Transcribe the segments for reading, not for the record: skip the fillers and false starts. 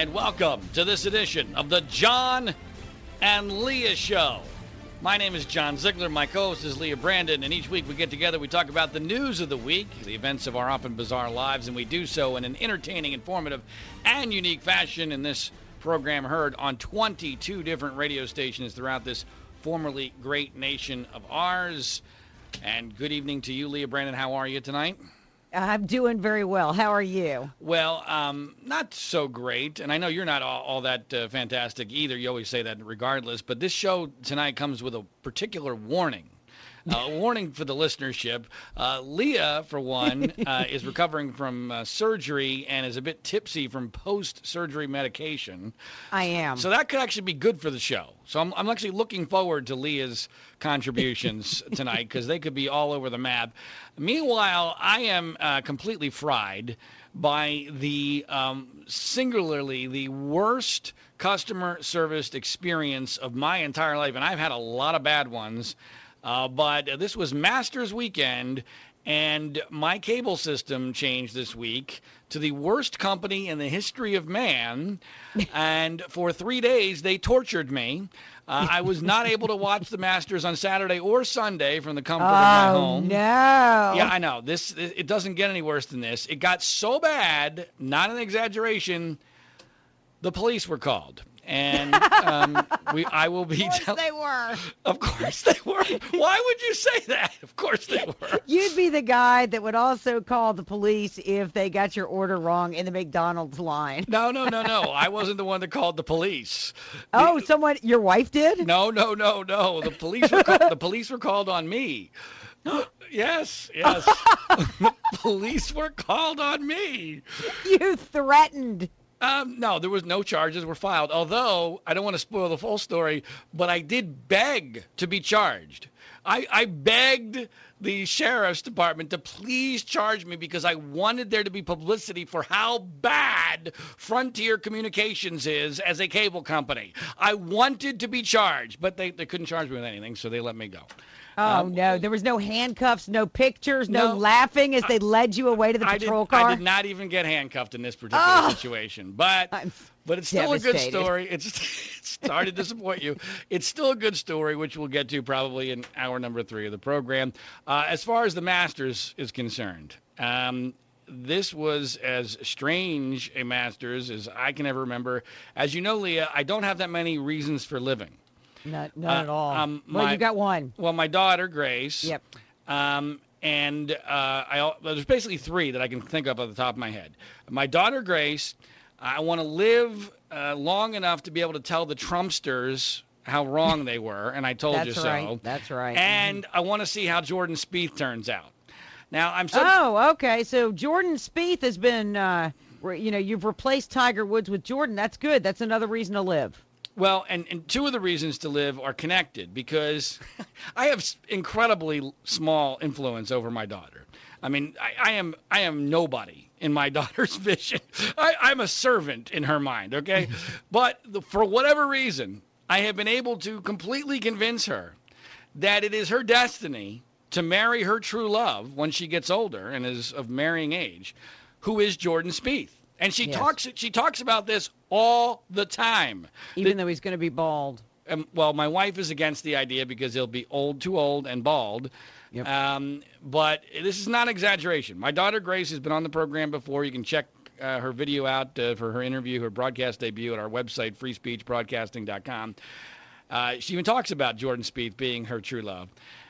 and welcome to this edition of the John and Leah Show. My name is John Ziegler, my co-host is Leah Brandon, and each week we get together, we talk about the news of the week, the events of our often bizarre lives, and we do so in an entertaining, informative, and unique fashion. In this program, heard on 22 different radio stations throughout this formerly great nation of ours. And good evening to you, Leah Brandon. How are you tonight? I'm doing very well. How are you? Well, not so great. And I know you're not all that fantastic either. You always say that regardless. But this show tonight comes with a particular warning. A warning for the listenership. Leah, for one, is recovering from surgery and is a bit tipsy from post-surgery medication. I am. So that could actually be good for the show. So I'm actually looking forward to Leah's contributions tonight, because they could be all over the map. Meanwhile, I am completely fried by the singularly the worst customer service experience of my entire life. And I've had a lot of bad ones. But this was Masters weekend, and my cable system changed this week to the worst company in the history of man. And for 3 days, they tortured me. I was not able to watch the Masters on Saturday or Sunday from the comfort of my home. No. Yeah, I know. It doesn't get any worse than this. It got so bad, not an exaggeration, the police were called. And I will be. Of course they were. Of course they were. Why would you say that? Of course they were. You'd be the guy that would also call the police if they got your order wrong in the McDonald's line. No. I wasn't the one that called the police. Oh, someone. Your wife did? No. The police were called on me. Yes. The police were called on me. You threatened. No, there was no charges were filed, although I don't want to spoil the full story, but I did beg to be charged. I begged the sheriff's department to please charge me, because I wanted there to be publicity for how bad Frontier Communications is as a cable company. I wanted to be charged, but they couldn't charge me with anything, so they let me go. Oh, no. There was no handcuffs, no pictures, no laughing as they led you away to the patrol car? I did not even get handcuffed in this particular situation. But it's still a good story. It's started to disappoint you. It's still a good story, which we'll get to probably in hour number 3 of the program. As far as the Masters is concerned, this was as strange a Masters as I can ever remember. As you know, Leah, I don't have that many reasons for living. Not at all. You got one. Well, my daughter, Grace. Yep. There's basically 3 that I can think of off the top of my head. My daughter, Grace, I want to live long enough to be able to tell the Trumpsters how wrong they were, and I told you so. That's right. And I want to see how Jordan Spieth turns out. Now, okay. So Jordan Spieth has been, you've replaced Tiger Woods with Jordan. That's good. That's another reason to live. Well, and 2 of the reasons to live are connected, because I have incredibly small influence over my daughter. I mean, I am nobody in my daughter's vision. I'm a servant in her mind, okay? But for whatever reason, I have been able to completely convince her that it is her destiny to marry her true love when she gets older and is of marrying age, who is Jordan Spieth. And she talks about this all the time. Even though he's going to be bald. Well, my wife is against the idea because he'll be too old and bald. Yep. But this is not an exaggeration. My daughter Grace has been on the program before. You can check her video out for her interview, her broadcast debut at our website, freespeechbroadcasting.com. She even talks about Jordan Spieth being her true love.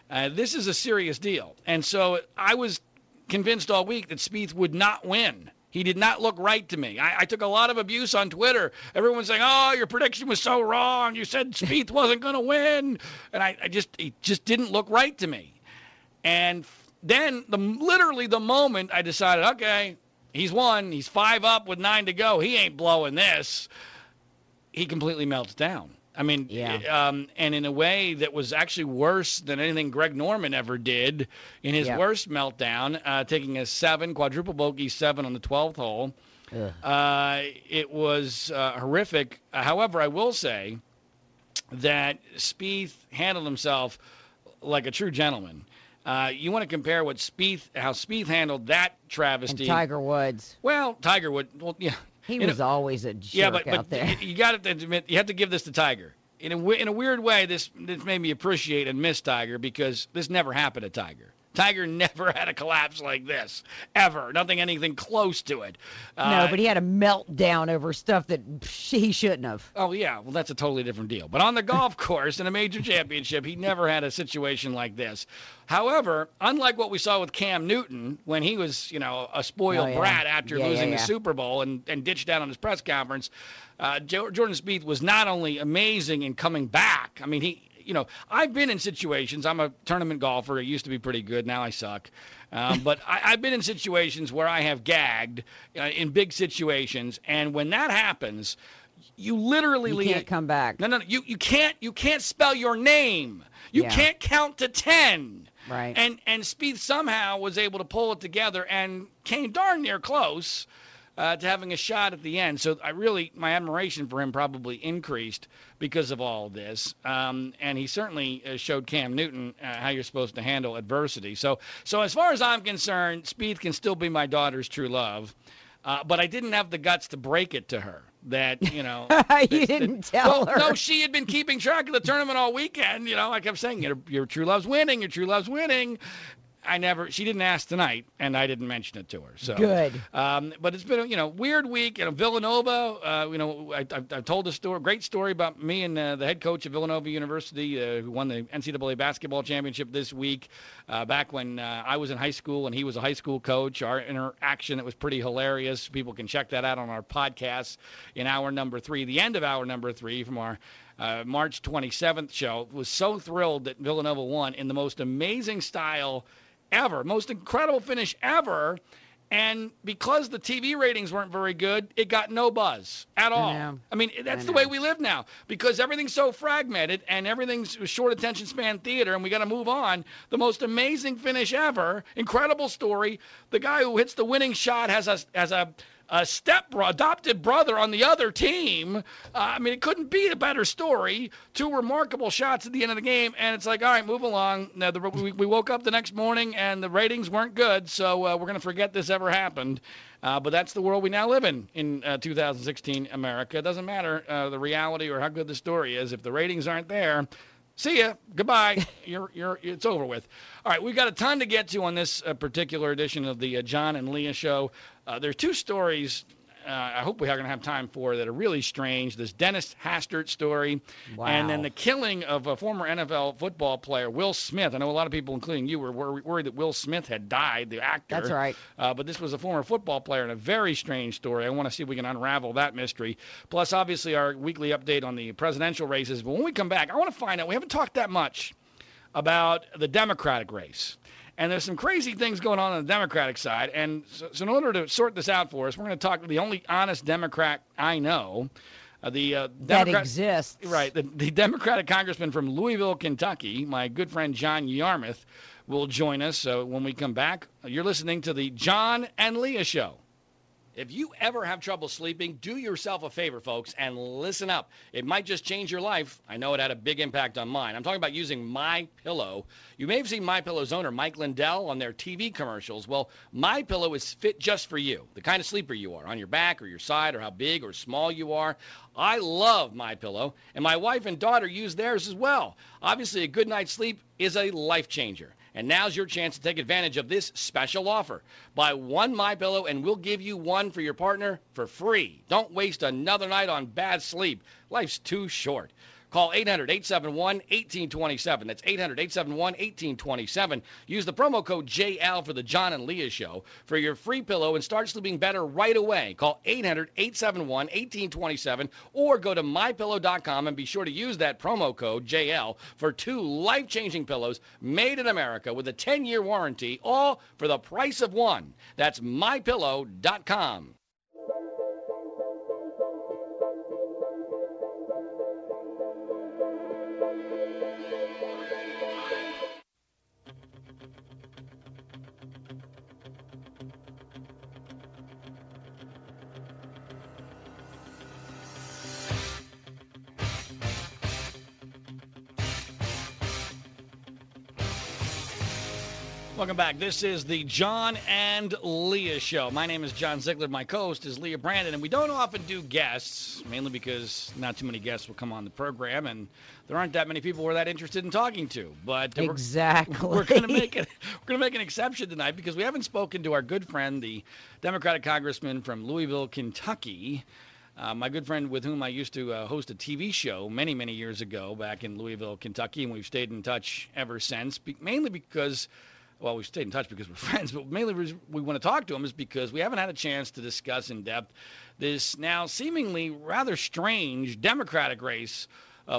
This is a serious deal. And so I was convinced all week that Spieth would not win. He did not look right to me. I took a lot of abuse on Twitter. Everyone's saying, "Oh, your prediction was so wrong. You said Spieth wasn't going to win," and he just didn't look right to me. And then, literally the moment I decided, okay, he's won. He's 5 up with 9 to go. He ain't blowing this. He completely melts down. I mean, and in a way that was actually worse than anything Greg Norman ever did in his worst meltdown, taking a 7, quadruple bogey 7 on the 12th hole. It was horrific. However, I will say that Spieth handled himself like a true gentleman. You want to compare how Spieth handled that travesty. And Tiger Woods. Well, Tiger Woods. Well, yeah, He was always a jerk out there. You got to admit, you have to give this to Tiger. In a weird way, this made me appreciate and miss Tiger, because this never happened to Tiger. Tiger never had a collapse like this, ever. Anything close to it. No, but he had a meltdown over stuff that he shouldn't have. Oh, yeah. Well, that's a totally different deal. But on the golf course in a major championship, he never had a situation like this. However, unlike what we saw with Cam Newton when he was, a spoiled brat after losing the Super Bowl and ditched out on his press conference, Jordan Spieth was not only amazing in coming back. I mean, he... I've been in situations. I'm a tournament golfer. I used to be pretty good. Now I suck. But I've been in situations where I have gagged in big situations. And when that happens, you literally can't come back. No. You can't spell your name. You can't count to 10. Right. And Spieth somehow was able to pull it together and came darn near close to having a shot at the end. So my admiration for him probably increased because of all this. And he certainly showed Cam Newton how you're supposed to handle adversity. So as far as I'm concerned, Spieth can still be my daughter's true love. But I didn't have the guts to break it to her that, you didn't tell her. No, she had been keeping track of the tournament all weekend. I kept saying, your true love's winning, your true love's winning. She didn't ask tonight, and I didn't mention it to her. So good. But it's been a weird week. Villanova. I've told a story, great story about me and the head coach of Villanova University, who won the NCAA basketball championship this week. Back when I was in high school and he was a high school coach, our interaction, it was pretty hilarious. People can check that out on our podcast in hour number 3, the end of hour number 3 from our March 27th show. Was so thrilled that Villanova won in the most amazing style ever, most incredible finish ever, and because the TV ratings weren't very good, it got no buzz at all. That's the way we live now, because everything's so fragmented and everything's short attention span theater, and we got to move on. The most amazing finish ever, incredible story. The guy who hits the winning shot has a adopted brother on the other team. It couldn't be a better story. 2 remarkable shots at the end of the game, and it's like, all right, move along. Now, we woke up the next morning, and the ratings weren't good, so we're going to forget this ever happened. But that's the world we now live in 2016 America. It doesn't matter the reality or how good the story is. If the ratings aren't there, see ya. Goodbye. It's over with. All right, we've got a ton to get to on this particular edition of the John and Leah show. There are 2 stories I hope we are going to have time for that are really strange. This Dennis Hastert story, wow, and then the killing of a former NFL football player, Will Smith. I know a lot of people, including you, were worried that Will Smith had died, the actor. That's right. But this was a former football player and a very strange story. I want to see if we can unravel that mystery. Plus, obviously, our weekly update on the presidential races. But when we come back, I want to find out. We haven't talked that much about the Democratic race. And there's some crazy things going on the Democratic side. And so in order to sort this out for us, we're going to talk to the only honest Democrat I know. That exists. Right. The Democratic congressman from Louisville, Kentucky, my good friend John Yarmuth, will join us. So when we come back, you're listening to the John and Leah show. If you ever have trouble sleeping, do yourself a favor, folks, and listen up. It might just change your life. I know it had a big impact on mine. I'm talking about using My Pillow. You may have seen My Pillow's owner, Mike Lindell, on their TV commercials. Well, My Pillow is fit just for you, the kind of sleeper you are, on your back or your side or how big or small you are. I love My Pillow, and my wife and daughter use theirs as well. Obviously, a good night's sleep is a life changer. And now's your chance to take advantage of this special offer. Buy 1 My Pillow and we'll give you 1 for your partner for free. Don't waste another night on bad sleep. Life's too short. Call 800-871-1827. That's 800-871-1827. Use the promo code JL for the John and Leah show for your free pillow and start sleeping better right away. Call 800-871-1827 or go to mypillow.com and be sure to use that promo code JL for 2 life-changing pillows made in America with a 10-year warranty, all for the price of 1. That's mypillow.com. Welcome back. This is the John and Leah Show. My name is John Ziegler. My co-host is Leah Brandon, and we don't often do guests, mainly because not too many guests will come on the program, and there aren't that many people we're that interested in talking to. But we're going to make an exception tonight because we haven't spoken to our good friend, the Democratic congressman from Louisville, Kentucky. My good friend with whom I used to host a TV show many, many years ago back in Louisville, Kentucky, and we've stayed in touch ever since, we stayed in touch because we're friends, but mainly we want to talk to him is because we haven't had a chance to discuss in depth this now seemingly rather strange Democratic race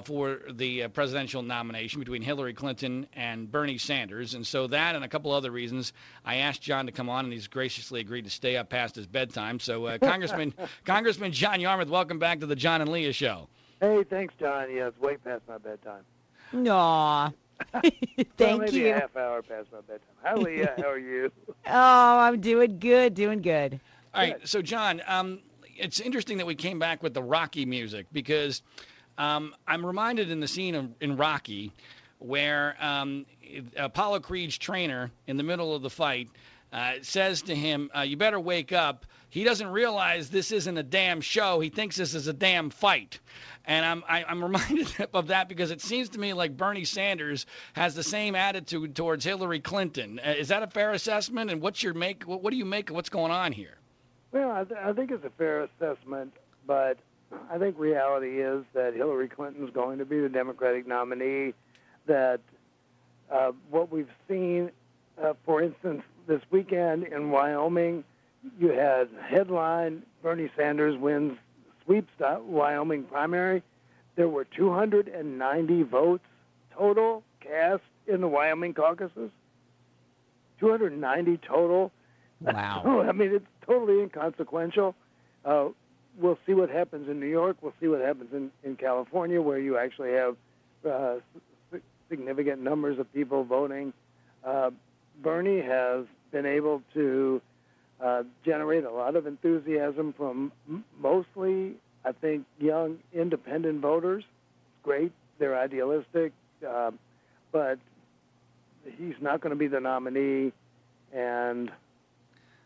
for the presidential nomination between Hillary Clinton and Bernie Sanders. And so that and a couple other reasons, I asked John to come on, and he's graciously agreed to stay up past his bedtime. So Congressman John Yarmuth, welcome back to the John and Leah Show. Hey, thanks, John. Yeah, it's way past my bedtime. Aww. Maybe a half hour past my bedtime. Hi, Leah. How are you? I'm doing good. All right. So, John, it's interesting that we came back with the Rocky music because – I'm reminded in the scene in Rocky where Apollo Creed's trainer in the middle of the fight says to him, you better wake up. He doesn't realize this isn't a damn show. He thinks this is a damn fight. And I'm reminded of that because it seems to me like Bernie Sanders has the same attitude towards Hillary Clinton. Is that a fair assessment? And what do you make of what's going on here? Well, I think it's a fair assessment, but I think reality is that Hillary Clinton's going to be the Democratic nominee, that what we've seen, for instance, this weekend in Wyoming, you had headline, Bernie Sanders wins sweeps the Wyoming primary. There were 290 votes total cast in the Wyoming caucuses. 290 total. Wow. I mean, it's totally inconsequential. We'll see what happens in New York. We'll see what happens in California, where you actually have significant numbers of people voting. Bernie has been able to generate a lot of enthusiasm from mostly, I think, young independent voters. It's great. They're idealistic. But he's not going to be the nominee. And,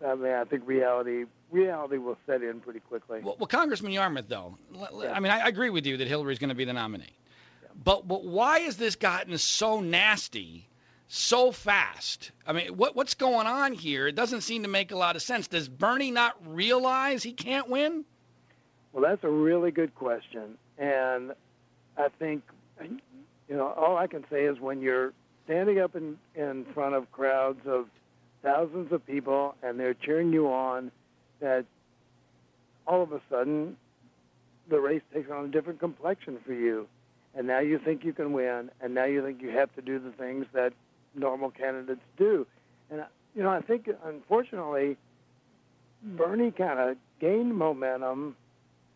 I mean, I think reality will set in pretty quickly. Well, Congressman Yarmuth, though, I mean, I agree with you that Hillary's going to be the nominee. Yeah. But why has this gotten so nasty so fast? I mean, what's going on here? It doesn't seem to make a lot of sense. Does Bernie not realize he can't win? Well, that's a really good question. And I think, you know, all I can say is when you're standing up in front of crowds of thousands of people and they're cheering you on, that all of a sudden the race takes on a different complexion for you. And now you think you can win, and now you think you have to do the things that normal candidates do. And, you know, I think, unfortunately, Bernie kind of gained momentum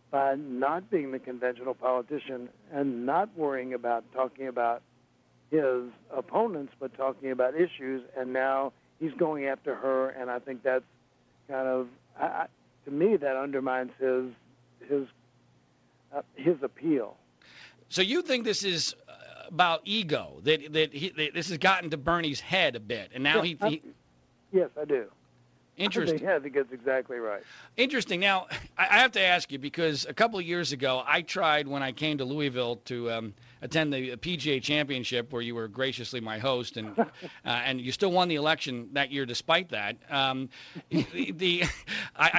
by not being the conventional politician and not worrying about talking about his opponents but talking about issues, and now he's going after her, and I think that's kind of... to me, that undermines his appeal. So you think this is about ego? That this has gotten to Bernie's head a bit, and now Yes, I do. Interesting. I think that's exactly right. Interesting. Now, I have to ask you because a couple of years ago, I tried when I came to Louisville to attend the PGA Championship, where you were graciously my host, and and you still won the election that year despite that. I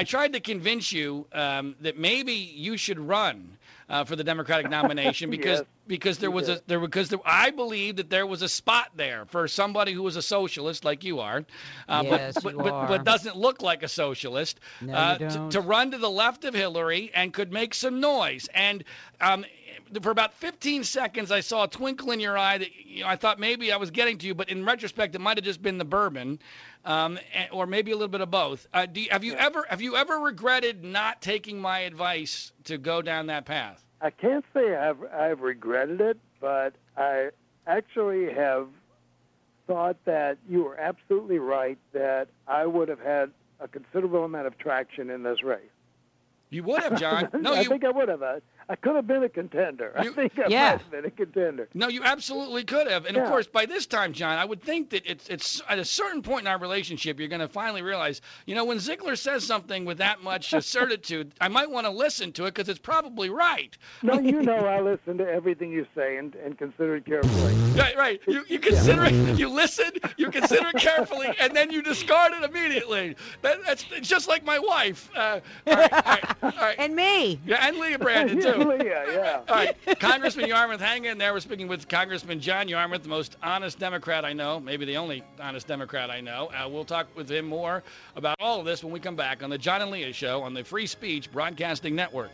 tried to convince you that maybe you should run for the Democratic nomination because. Yes. I believe that there was a spot there for somebody who was a socialist like you are, but doesn't look like a socialist, no, to run to the left of Hillary and could make some noise. And for about 15 seconds, I saw a twinkle in your eye that I thought maybe I was getting to you, but in retrospect, it might have just been the bourbon, or maybe a little bit of both. Have you ever regretted not taking my advice to go down that path? I can't say I've regretted it, but I actually have thought that you were absolutely right that I would have had a considerable amount of traction in this race. You would have, John. No, I think I would have. I I could have been a contender. I think I might have been a contender. No, you absolutely could have. And, of course, by this time, John, I would think that it's at a certain point in our relationship, you're going to finally realize, you know, when Ziegler says something with that much certitude, I might want to listen to it because it's probably right. No, you know I listen to everything you say and consider it carefully. Right. You consider it, you listen, you consider it carefully, and then you discard it immediately. That's just like my wife. All right. And me. Yeah, and Leah Brandon, too. Leah. All right, Congressman Yarmuth, hang in there. We're speaking with Congressman John Yarmuth, the most honest Democrat I know, maybe the only honest Democrat I know. We'll talk with him more about all of this when we come back on the John and Leah Show on the Free Speech Broadcasting Network.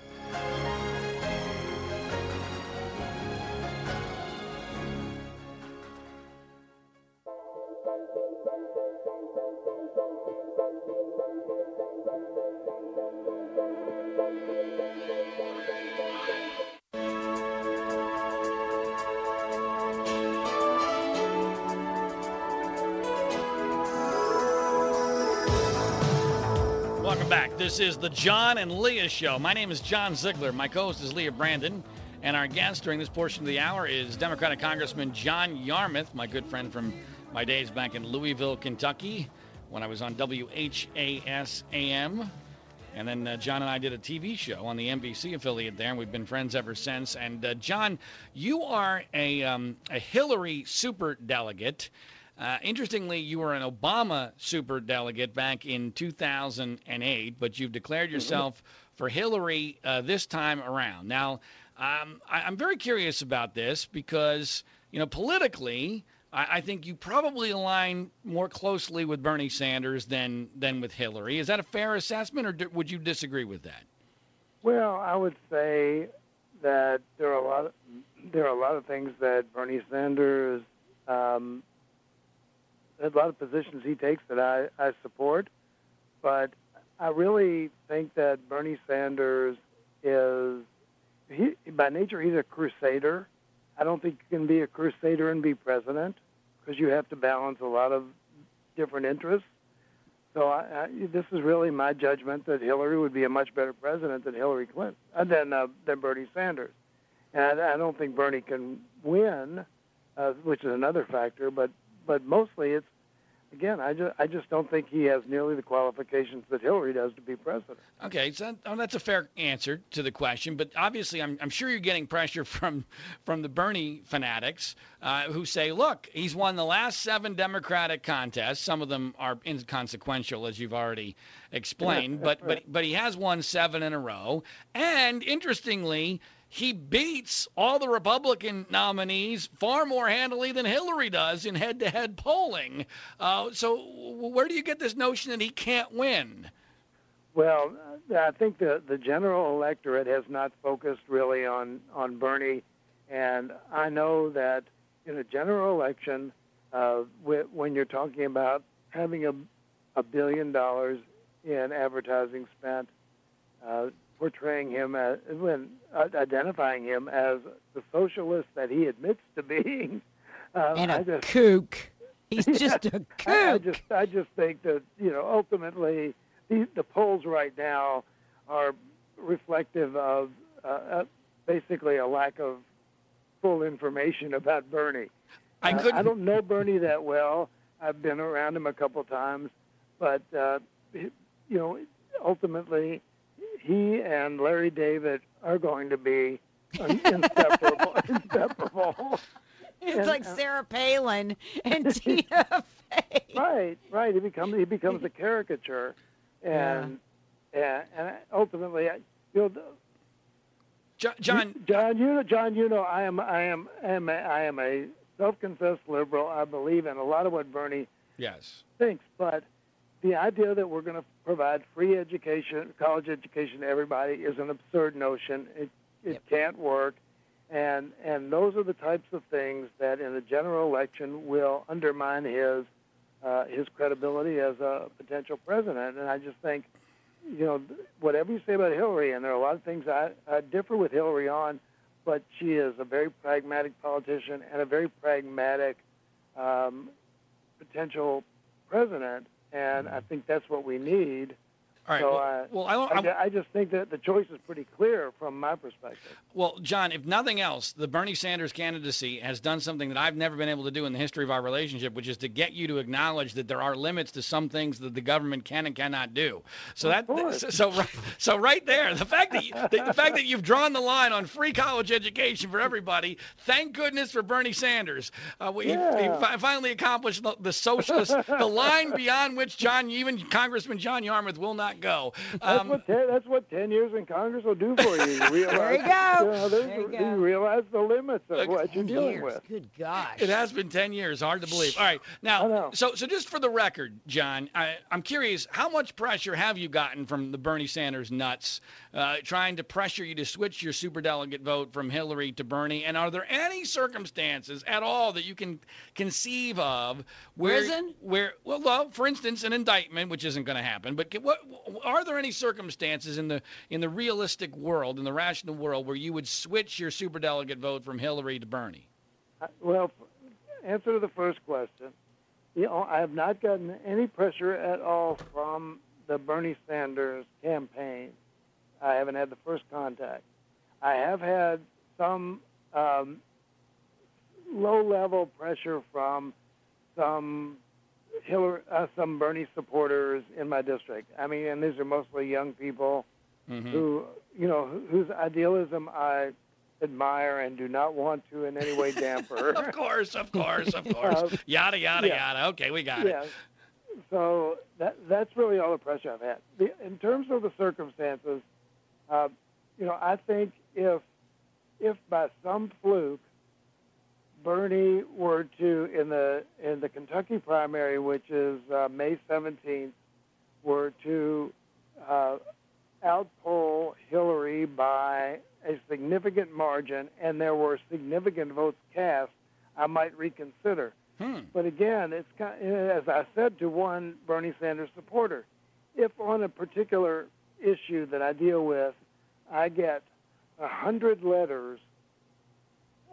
This is the John and Leah Show. My name is John Ziegler. My co-host is Leah Brandon. And our guest during this portion of the hour is Democratic Congressman John Yarmuth, my good friend from my days back in Louisville, Kentucky, when I was on WHAS AM. And then John and I did a TV show on the NBC affiliate there, and we've been friends ever since. And, John, you are a Hillary superdelegate. Interestingly, you were an Obama superdelegate back in 2008, but you've declared yourself for Hillary this time around. Now, I'm very curious about this because, you know, politically, I think you probably align more closely with Bernie Sanders than with Hillary. Is that a fair assessment, or would you disagree with that? Well, I would say that there are a lot of things that Bernie Sanders. A lot of positions he takes that I support, but I really think that Bernie Sanders is, by nature, he's a crusader. I don't think you can be a crusader and be president because you have to balance a lot of different interests. So this is really my judgment that Hillary would be a much better president than Hillary Clinton, than Bernie Sanders. And I don't think Bernie can win, which is another factor, but mostly it's, again, I just don't think he has nearly the qualifications that Hillary does to be president. Okay, so that's a fair answer to the question, but obviously I'm sure you're getting pressure from the Bernie fanatics who say, look, he's won the last 7 Democratic contests. Some of them are inconsequential, as you've already explained, but he has won 7 in a row, and interestingly, he beats all the Republican nominees far more handily than Hillary does in head-to-head polling. So where do you get this notion that he can't win? Well, I think the general electorate has not focused really on Bernie. And I know that in a general election, when you're talking about having a $1 billion in advertising spent, portraying him as, when identifying him as the socialist that he admits to being, and a kook. He's just a kook. I just think that, you know, ultimately the polls right now are reflective of basically a lack of full information about Bernie. I don't know Bernie that well. I've been around him a couple times, but you know, ultimately, he and Larry David are going to be inseparable. It's like Sarah Palin and TFA. Right. He becomes a caricature, and ultimately, you know, John, you know, I am a self-confessed liberal. I believe in a lot of what Bernie thinks, but the idea that we're going to provide free education, college education to everybody is an absurd notion. It can't work. And those are the types of things that in a general election will undermine his credibility as a potential president. And I just think, you know, whatever you say about Hillary, and there are a lot of things I differ with Hillary on, but she is a very pragmatic politician and a very pragmatic potential president. And I think that's what we need All right. So I just think that the choice is pretty clear from my perspective. Well, John, if nothing else, the Bernie Sanders candidacy has done something that I've never been able to do in the history of our relationship, which is to get you to acknowledge that there are limits to some things that the government can and cannot do. So right there, the fact that you've drawn the line on free college education for everybody. Thank goodness for Bernie Sanders. He finally accomplished the socialist, the line beyond which Congressman John Yarmuth will not go. That's what 10 years in Congress will do for you. You realize the limits of what you're dealing with. Good gosh. It has been 10 years. Hard to believe. All right. Now, so just for the record, John, I'm curious, how much pressure have you gotten from the Bernie Sanders nuts trying to pressure you to switch your superdelegate vote from Hillary to Bernie? And are there any circumstances at all that you can conceive of where, for instance, an indictment, which isn't going to happen, but are there any circumstances in the realistic world, in the rational world, where you would switch your superdelegate vote from Hillary to Bernie? Well, answer to the first question. I have not gotten any pressure at all from the Bernie Sanders campaign. I haven't had the first contact. I have had some low-level pressure from some Bernie supporters in my district. I mean, and these are mostly young people whose idealism I admire and do not want to in any way damper. Of course. Yada, yada. Okay, we got it. So that's really all the pressure I've had. In terms of the circumstances, I think if by some fluke Bernie were to, in the Kentucky primary, which is May 17th, were to outpoll Hillary by a significant margin, and there were significant votes cast, I might reconsider. But again, it's kind of, as I said to one Bernie Sanders supporter, if on a particular issue that I deal with, I get 100 letters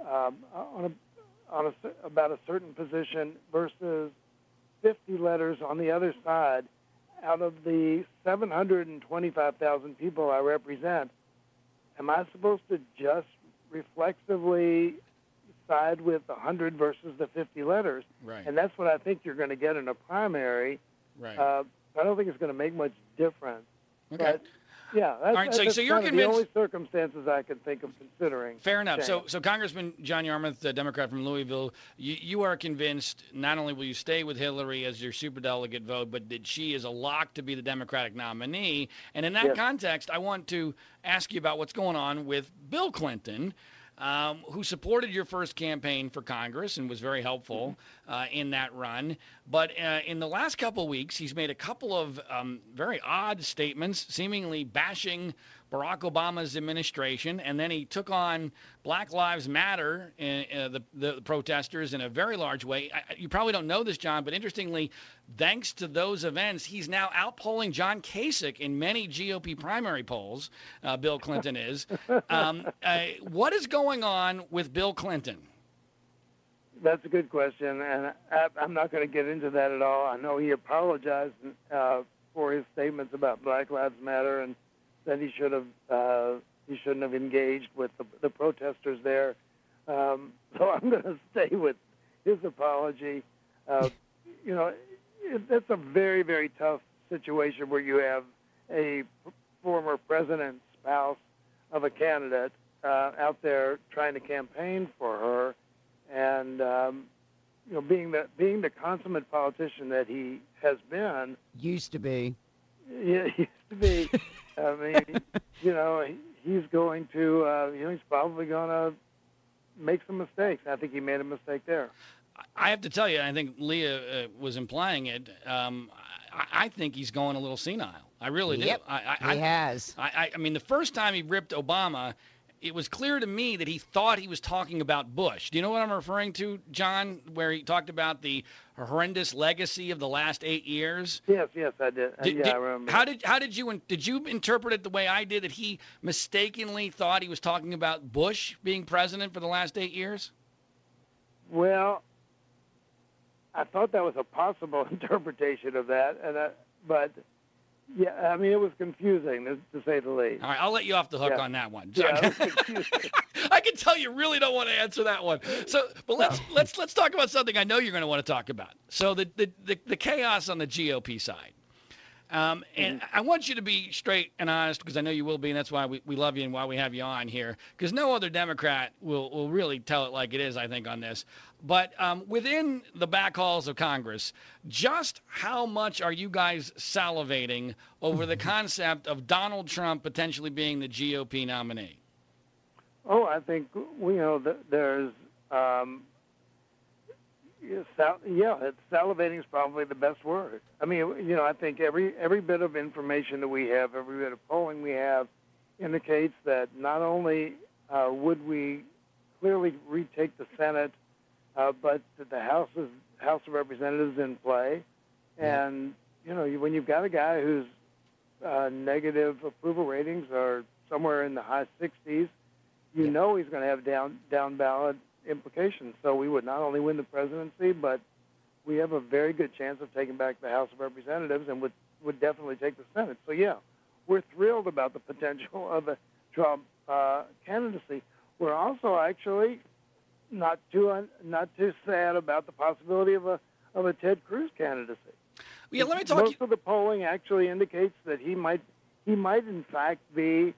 about a certain position versus 50 letters on the other side, out of the 725,000 people I represent, am I supposed to just reflexively side with the 100 versus the 50 letters? Right. And that's what I think you're going to get in a primary. Right. I don't think it's going to make much difference. Okay. But yeah, that's you're convinced. The only circumstances I can think of considering. Fair enough. So Congressman John Yarmuth, the Democrat from Louisville, you are convinced not only will you stay with Hillary as your superdelegate vote, but that she is a lock to be the Democratic nominee. And in that context, I want to ask you about what's going on with Bill Clinton, who supported your first campaign for Congress and was very helpful in that run. But in the last couple of weeks, he's made a couple of very odd statements, seemingly bashing Barack Obama's administration, and then he took on Black Lives Matter, the protesters, in a very large way. You probably don't know this, John, but interestingly, thanks to those events, he's now outpolling John Kasich in many GOP primary polls, Bill Clinton is. What is going on with Bill Clinton? That's a good question, and I'm not going to get into that at all. I know he apologized for his statements about Black Lives Matter and that he shouldn't have engaged with the protesters there. So I'm going to stay with his apology. That's a very, very tough situation where you have a former president, spouse of a candidate out there trying to campaign for her, and being the consummate politician that he has been. Used to be. I mean, he's going to, he's probably going to make some mistakes. I think he made a mistake there. I have to tell you, I think Leah was implying it. I think he's going a little senile. I really do. He has. I mean, the first time he ripped Obama, it was clear to me that he thought he was talking about Bush. Do you know what I'm referring to, John, where he talked about the horrendous legacy of the last 8 years? Yes, I did. I remember. How did you interpret it the way I did, that he mistakenly thought he was talking about Bush being president for the last 8 years? Well, I thought that was a possible interpretation of that, but Yeah, I mean, it was confusing, to say the least. All right, I'll let you off the hook on that one, John. Yeah, it was confusing. I can tell you really don't want to answer that one. So, but let's talk about something I know you're going to want to talk about. So the chaos on the GOP side. And I want you to be straight and honest, because I know you will be, and that's why we love you and why we have you on here, because no other Democrat will really tell it like it is, I think, on this. But within the back halls of Congress, just how much are you guys salivating over the concept of Donald Trump potentially being the GOP nominee? Oh, I think, there's it's salivating is probably the best word. I mean, I think every bit of information that we have, every bit of polling we have, indicates that not only would we clearly retake the Senate, but that the House of Representatives is in play. And, when you've got a guy whose negative approval ratings are somewhere in the high 60s, you know he's going to have down ballot implications. So we would not only win the presidency, but we have a very good chance of taking back the House of Representatives, and would definitely take the Senate. So we're thrilled about the potential of a Trump candidacy. We're also actually not too sad about the possibility of a Ted Cruz candidacy. Yeah, let me talk. Most of the polling actually indicates that he might in fact be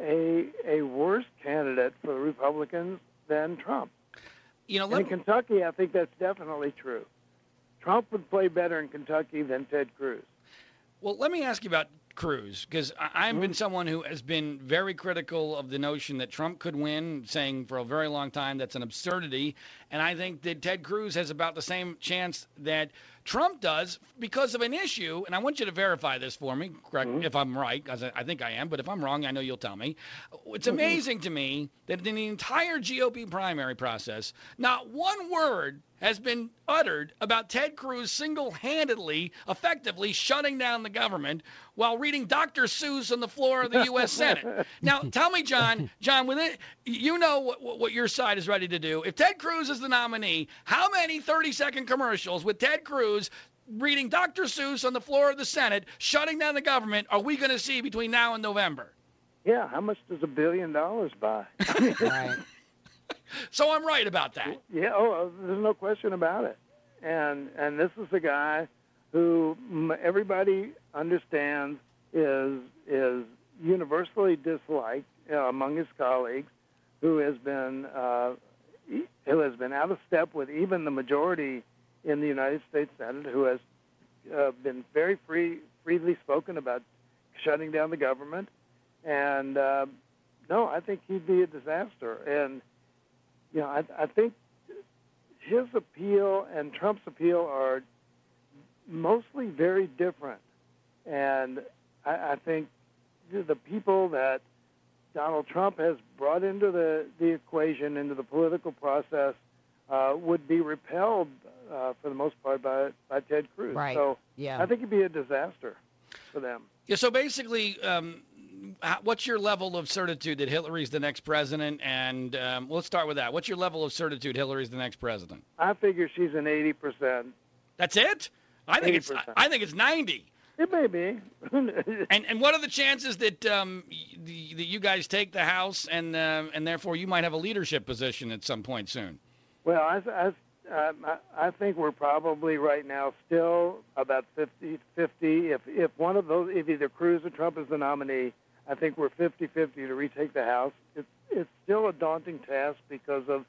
a worse candidate for the Republicans than Trump. In Kentucky, I think that's definitely true. Trump would play better in Kentucky than Ted Cruz. Well, let me ask you about Cruz, because I've been someone who has been very critical of the notion that Trump could win, saying for a very long time that's an absurdity. And I think that Ted Cruz has about the same chance that Trump does because of an issue, and I want you to verify this for me, correct, if I'm right, because I think I am, but if I'm wrong, I know you'll tell me. It's amazing to me that in the entire GOP primary process, not one word has been uttered about Ted Cruz single-handedly, effectively shutting down the government while reading Dr. Seuss on the floor of the U.S. Senate. Now, tell me, John, with it, what your side is ready to do. If Ted Cruz is the nominee, how many 30-second commercials with Ted Cruz reading Dr. Seuss on the floor of the Senate, shutting down the government, are we going to see between now and November? Yeah, how much does $1 billion buy? Right. So I'm right about that. Yeah, there's no question about it. And this is a guy who everybody understands is universally disliked among his colleagues, who has been out of step with even the majority in the United States Senate, who has been very freely spoken about shutting down the government. And no, I think he'd be a disaster. And I think his appeal and Trump's appeal are mostly very different. And I think the people that Donald Trump has brought into the equation, into the political process, would be repelled for the most part by Ted Cruz. Right. So yeah. I think it'd be a disaster for them. Yeah. So basically, what's your level of certitude that Hillary's the next president? And let's start with that. What's your level of certitude Hillary's the next president? I figure she's an 80%. That's it? I think 80%. I think it's 90. It may be. and what are the chances that that you guys take the House and therefore you might have a leadership position at some point soon? Well, I think we're probably right now still about 50-50. If one of those, if either Cruz or Trump is the nominee, I think we're 50-50 to retake the House. It's still a daunting task because of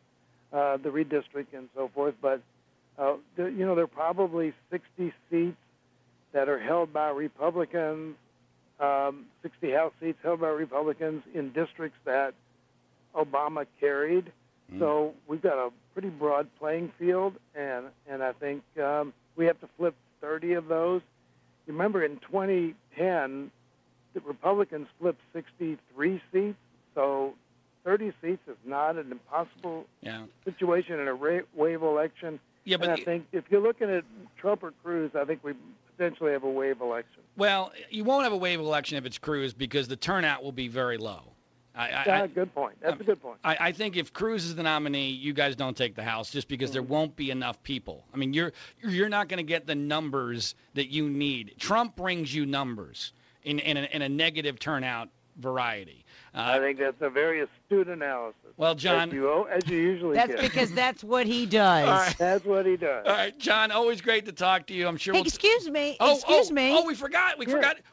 the redistricting and so forth. But there are probably 60 seats that are held by Republicans, 60 House seats held by Republicans in districts that Obama carried. So we've got a pretty broad playing field, and I think we have to flip 30 of those. Remember, in 2010, the Republicans flipped 63 seats, so 30 seats is not an impossible situation in a wave election. Yeah, but I think if you're looking at Trump or Cruz, I think we potentially have a wave election. Well, you won't have a wave election if it's Cruz because the turnout will be very low. Good point. That's a good point. I think if Cruz is the nominee, you guys don't take the House just because there won't be enough people. I mean, you're not going to get the numbers that you need. Trump brings you numbers in a negative turnout variety. I think that's a very astute analysis. Well, John, as you usually do. That's because that's what he does. All right. That's what he does. All right, John, always great to talk to you. I'm sure. Hey, excuse me. Oh, we forgot.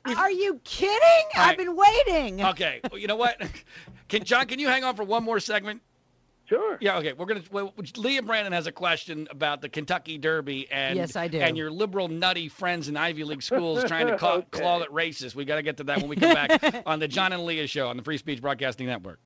Are you kidding? Right. I've been waiting. Okay. Well, you know what? John, can you hang on for one more segment? Sure. Yeah. Okay. We're gonna. Well, Leah Brandon has a question about the Kentucky Derby and your liberal nutty friends in Ivy League schools trying to claw it racist. We got to get to that when we come back on the John and Leah Show on the Free Speech Broadcasting Network.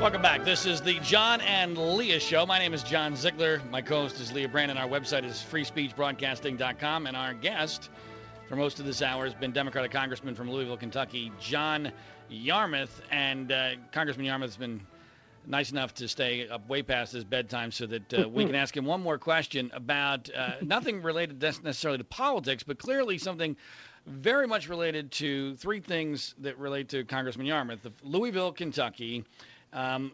Welcome back. This is the John and Leah Show. My name is John Ziegler. My co-host is Leah Brandon. Our website is freespeechbroadcasting.com. And our guest for most of this hour has been Democratic Congressman from Louisville, Kentucky, John Yarmuth. And Congressman Yarmuth has been nice enough to stay up way past his bedtime so that we can ask him one more question about nothing related necessarily to politics, but clearly something very much related to three things that relate to Congressman Yarmuth. Louisville, Kentucky,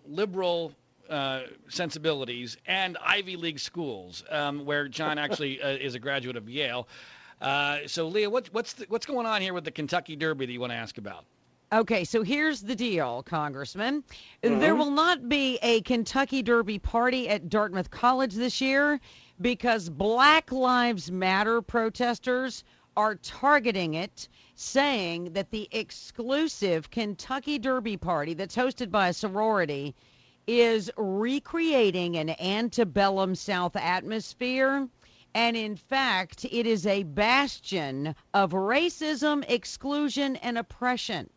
liberal sensibilities, and Ivy League schools, where John actually is a graduate of Yale. So, Leah, what's going on here with the Kentucky Derby that you want to ask about? Okay, so here's the deal, Congressman. Mm-hmm. There will not be a Kentucky Derby party at Dartmouth College this year because Black Lives Matter protesters are targeting it, saying that the exclusive Kentucky Derby party that's hosted by a sorority is recreating an antebellum South atmosphere. And in fact, it is a bastion of racism, exclusion, and oppression.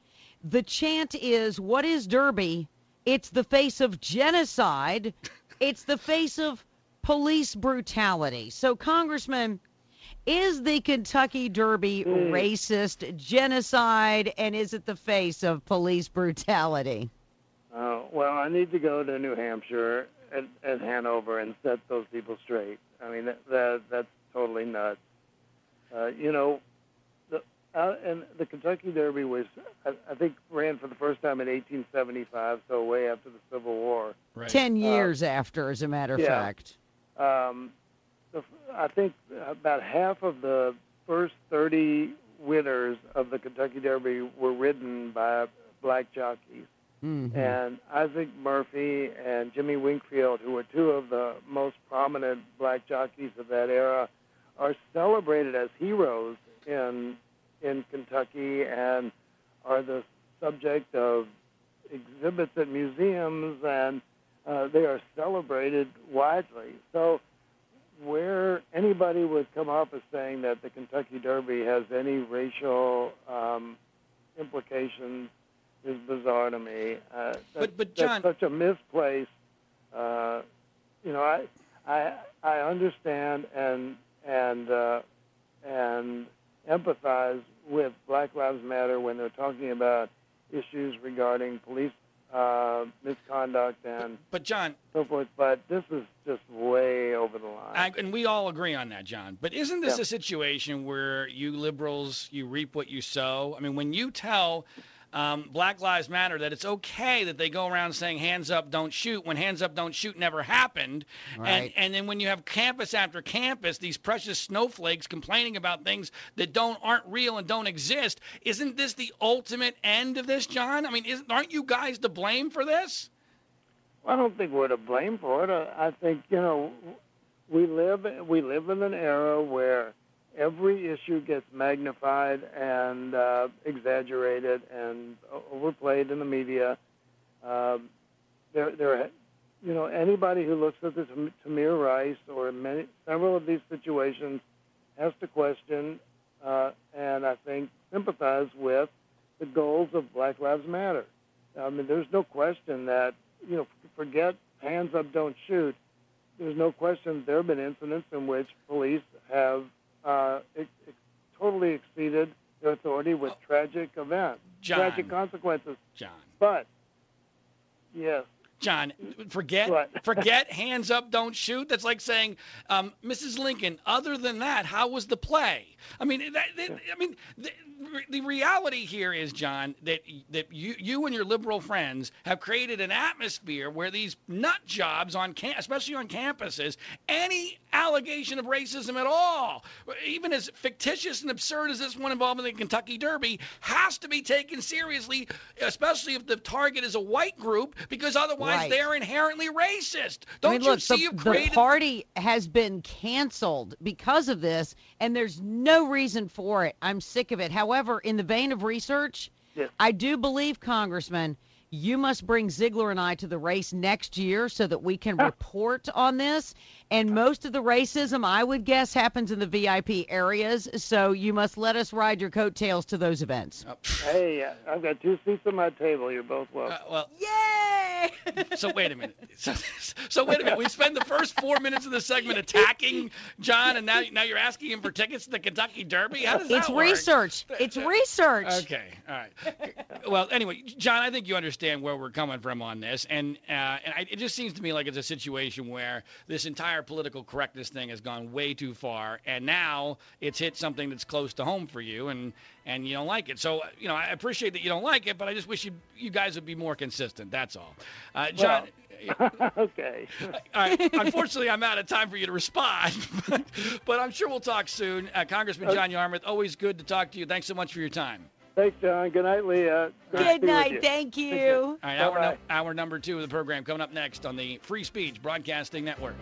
The chant is, what is Derby? It's the face of genocide. It's the face of police brutality. So, Congressman, is the Kentucky Derby racist, genocide, and is it the face of police brutality? Well, I need to go to New Hampshire and Hanover and set those people straight. I mean, that's totally nuts. And the Kentucky Derby was, I think, ran for the first time in 1875, so way after the Civil War. Right. 10 years after, as a matter of fact. I think about half of the first 30 winners of the Kentucky Derby were ridden by black jockeys. Mm-hmm. And Isaac Murphy and Jimmy Wingfield, who were two of the most prominent black jockeys of that era, are celebrated as heroes in Kentucky and are the subject of exhibits at museums, and they are celebrated widely. So where anybody would come up as saying that the Kentucky Derby has any racial implications is bizarre to me. But John, that's such a misplaced. I understand and empathize with Black Lives Matter when they're talking about issues regarding police misconduct and but John, so forth, but this is just way over the line. And we all agree on that, John. But isn't this a situation where you liberals, you reap what you sow? I mean, when you tell Black Lives Matter that it's okay that they go around saying hands up, don't shoot, when hands up, don't shoot never happened. Right. And then when you have campus after campus, these precious snowflakes complaining about things that aren't real and don't exist, isn't this the ultimate end of this, John? I mean, aren't you guys to blame for this? Well, I don't think we're to blame for it. I think, we live in an era where every issue gets magnified and exaggerated and overplayed in the media. Anybody who looks at this, Tamir Rice or several of these situations, has to question and I think sympathize with the goals of Black Lives Matter. I mean, there's no question that forget hands up, don't shoot. There's no question there have been incidents in which police have totally exceeded their authority solidarity with tragic events, tragic consequences. But, yes. John, forget hands up, don't shoot. That's like saying, Mrs. Lincoln, other than that, how was the play? I mean, the reality here is, John, that you and your liberal friends have created an atmosphere where these nut jobs, especially on campuses, any allegation of racism at all, even as fictitious and absurd as this one involving the Kentucky Derby, has to be taken seriously, especially if the target is a white group, because otherwise they're inherently racist. The party has been canceled because of this, and there's no reason for it. I'm sick of it. However, in the vein of research, I do believe, Congressman, you must bring Ziegler and I to the race next year so that we can report on this. And most of the racism, I would guess, happens in the VIP areas. So you must let us ride your coattails to those events. Hey, I've got two seats at my table. You're both welcome. Yay! So wait a minute. So wait a minute. We spend the first 4 minutes of the segment attacking John, and now you're asking him for tickets to the Kentucky Derby? How does that work? It's research. It's research. Okay. All right. Well, anyway, John, I think you understand where we're coming from on this, and it just seems to me like it's a situation where this entire political correctness thing has gone way too far, and now it's hit something that's close to home for you, and you don't like it. So, you know, I appreciate that you don't like it, but I just wish you guys would be more consistent. That's all. John. Well, okay. All right. Unfortunately, I'm out of time for you to respond, but I'm sure we'll talk soon. Congressman John Yarmuth, always good to talk to you. Thanks so much for your time. Thanks, John. Good night, Leah. Good night. You. Thank you. All right. Hour number two of the program coming up next on the Free Speech Broadcasting Network.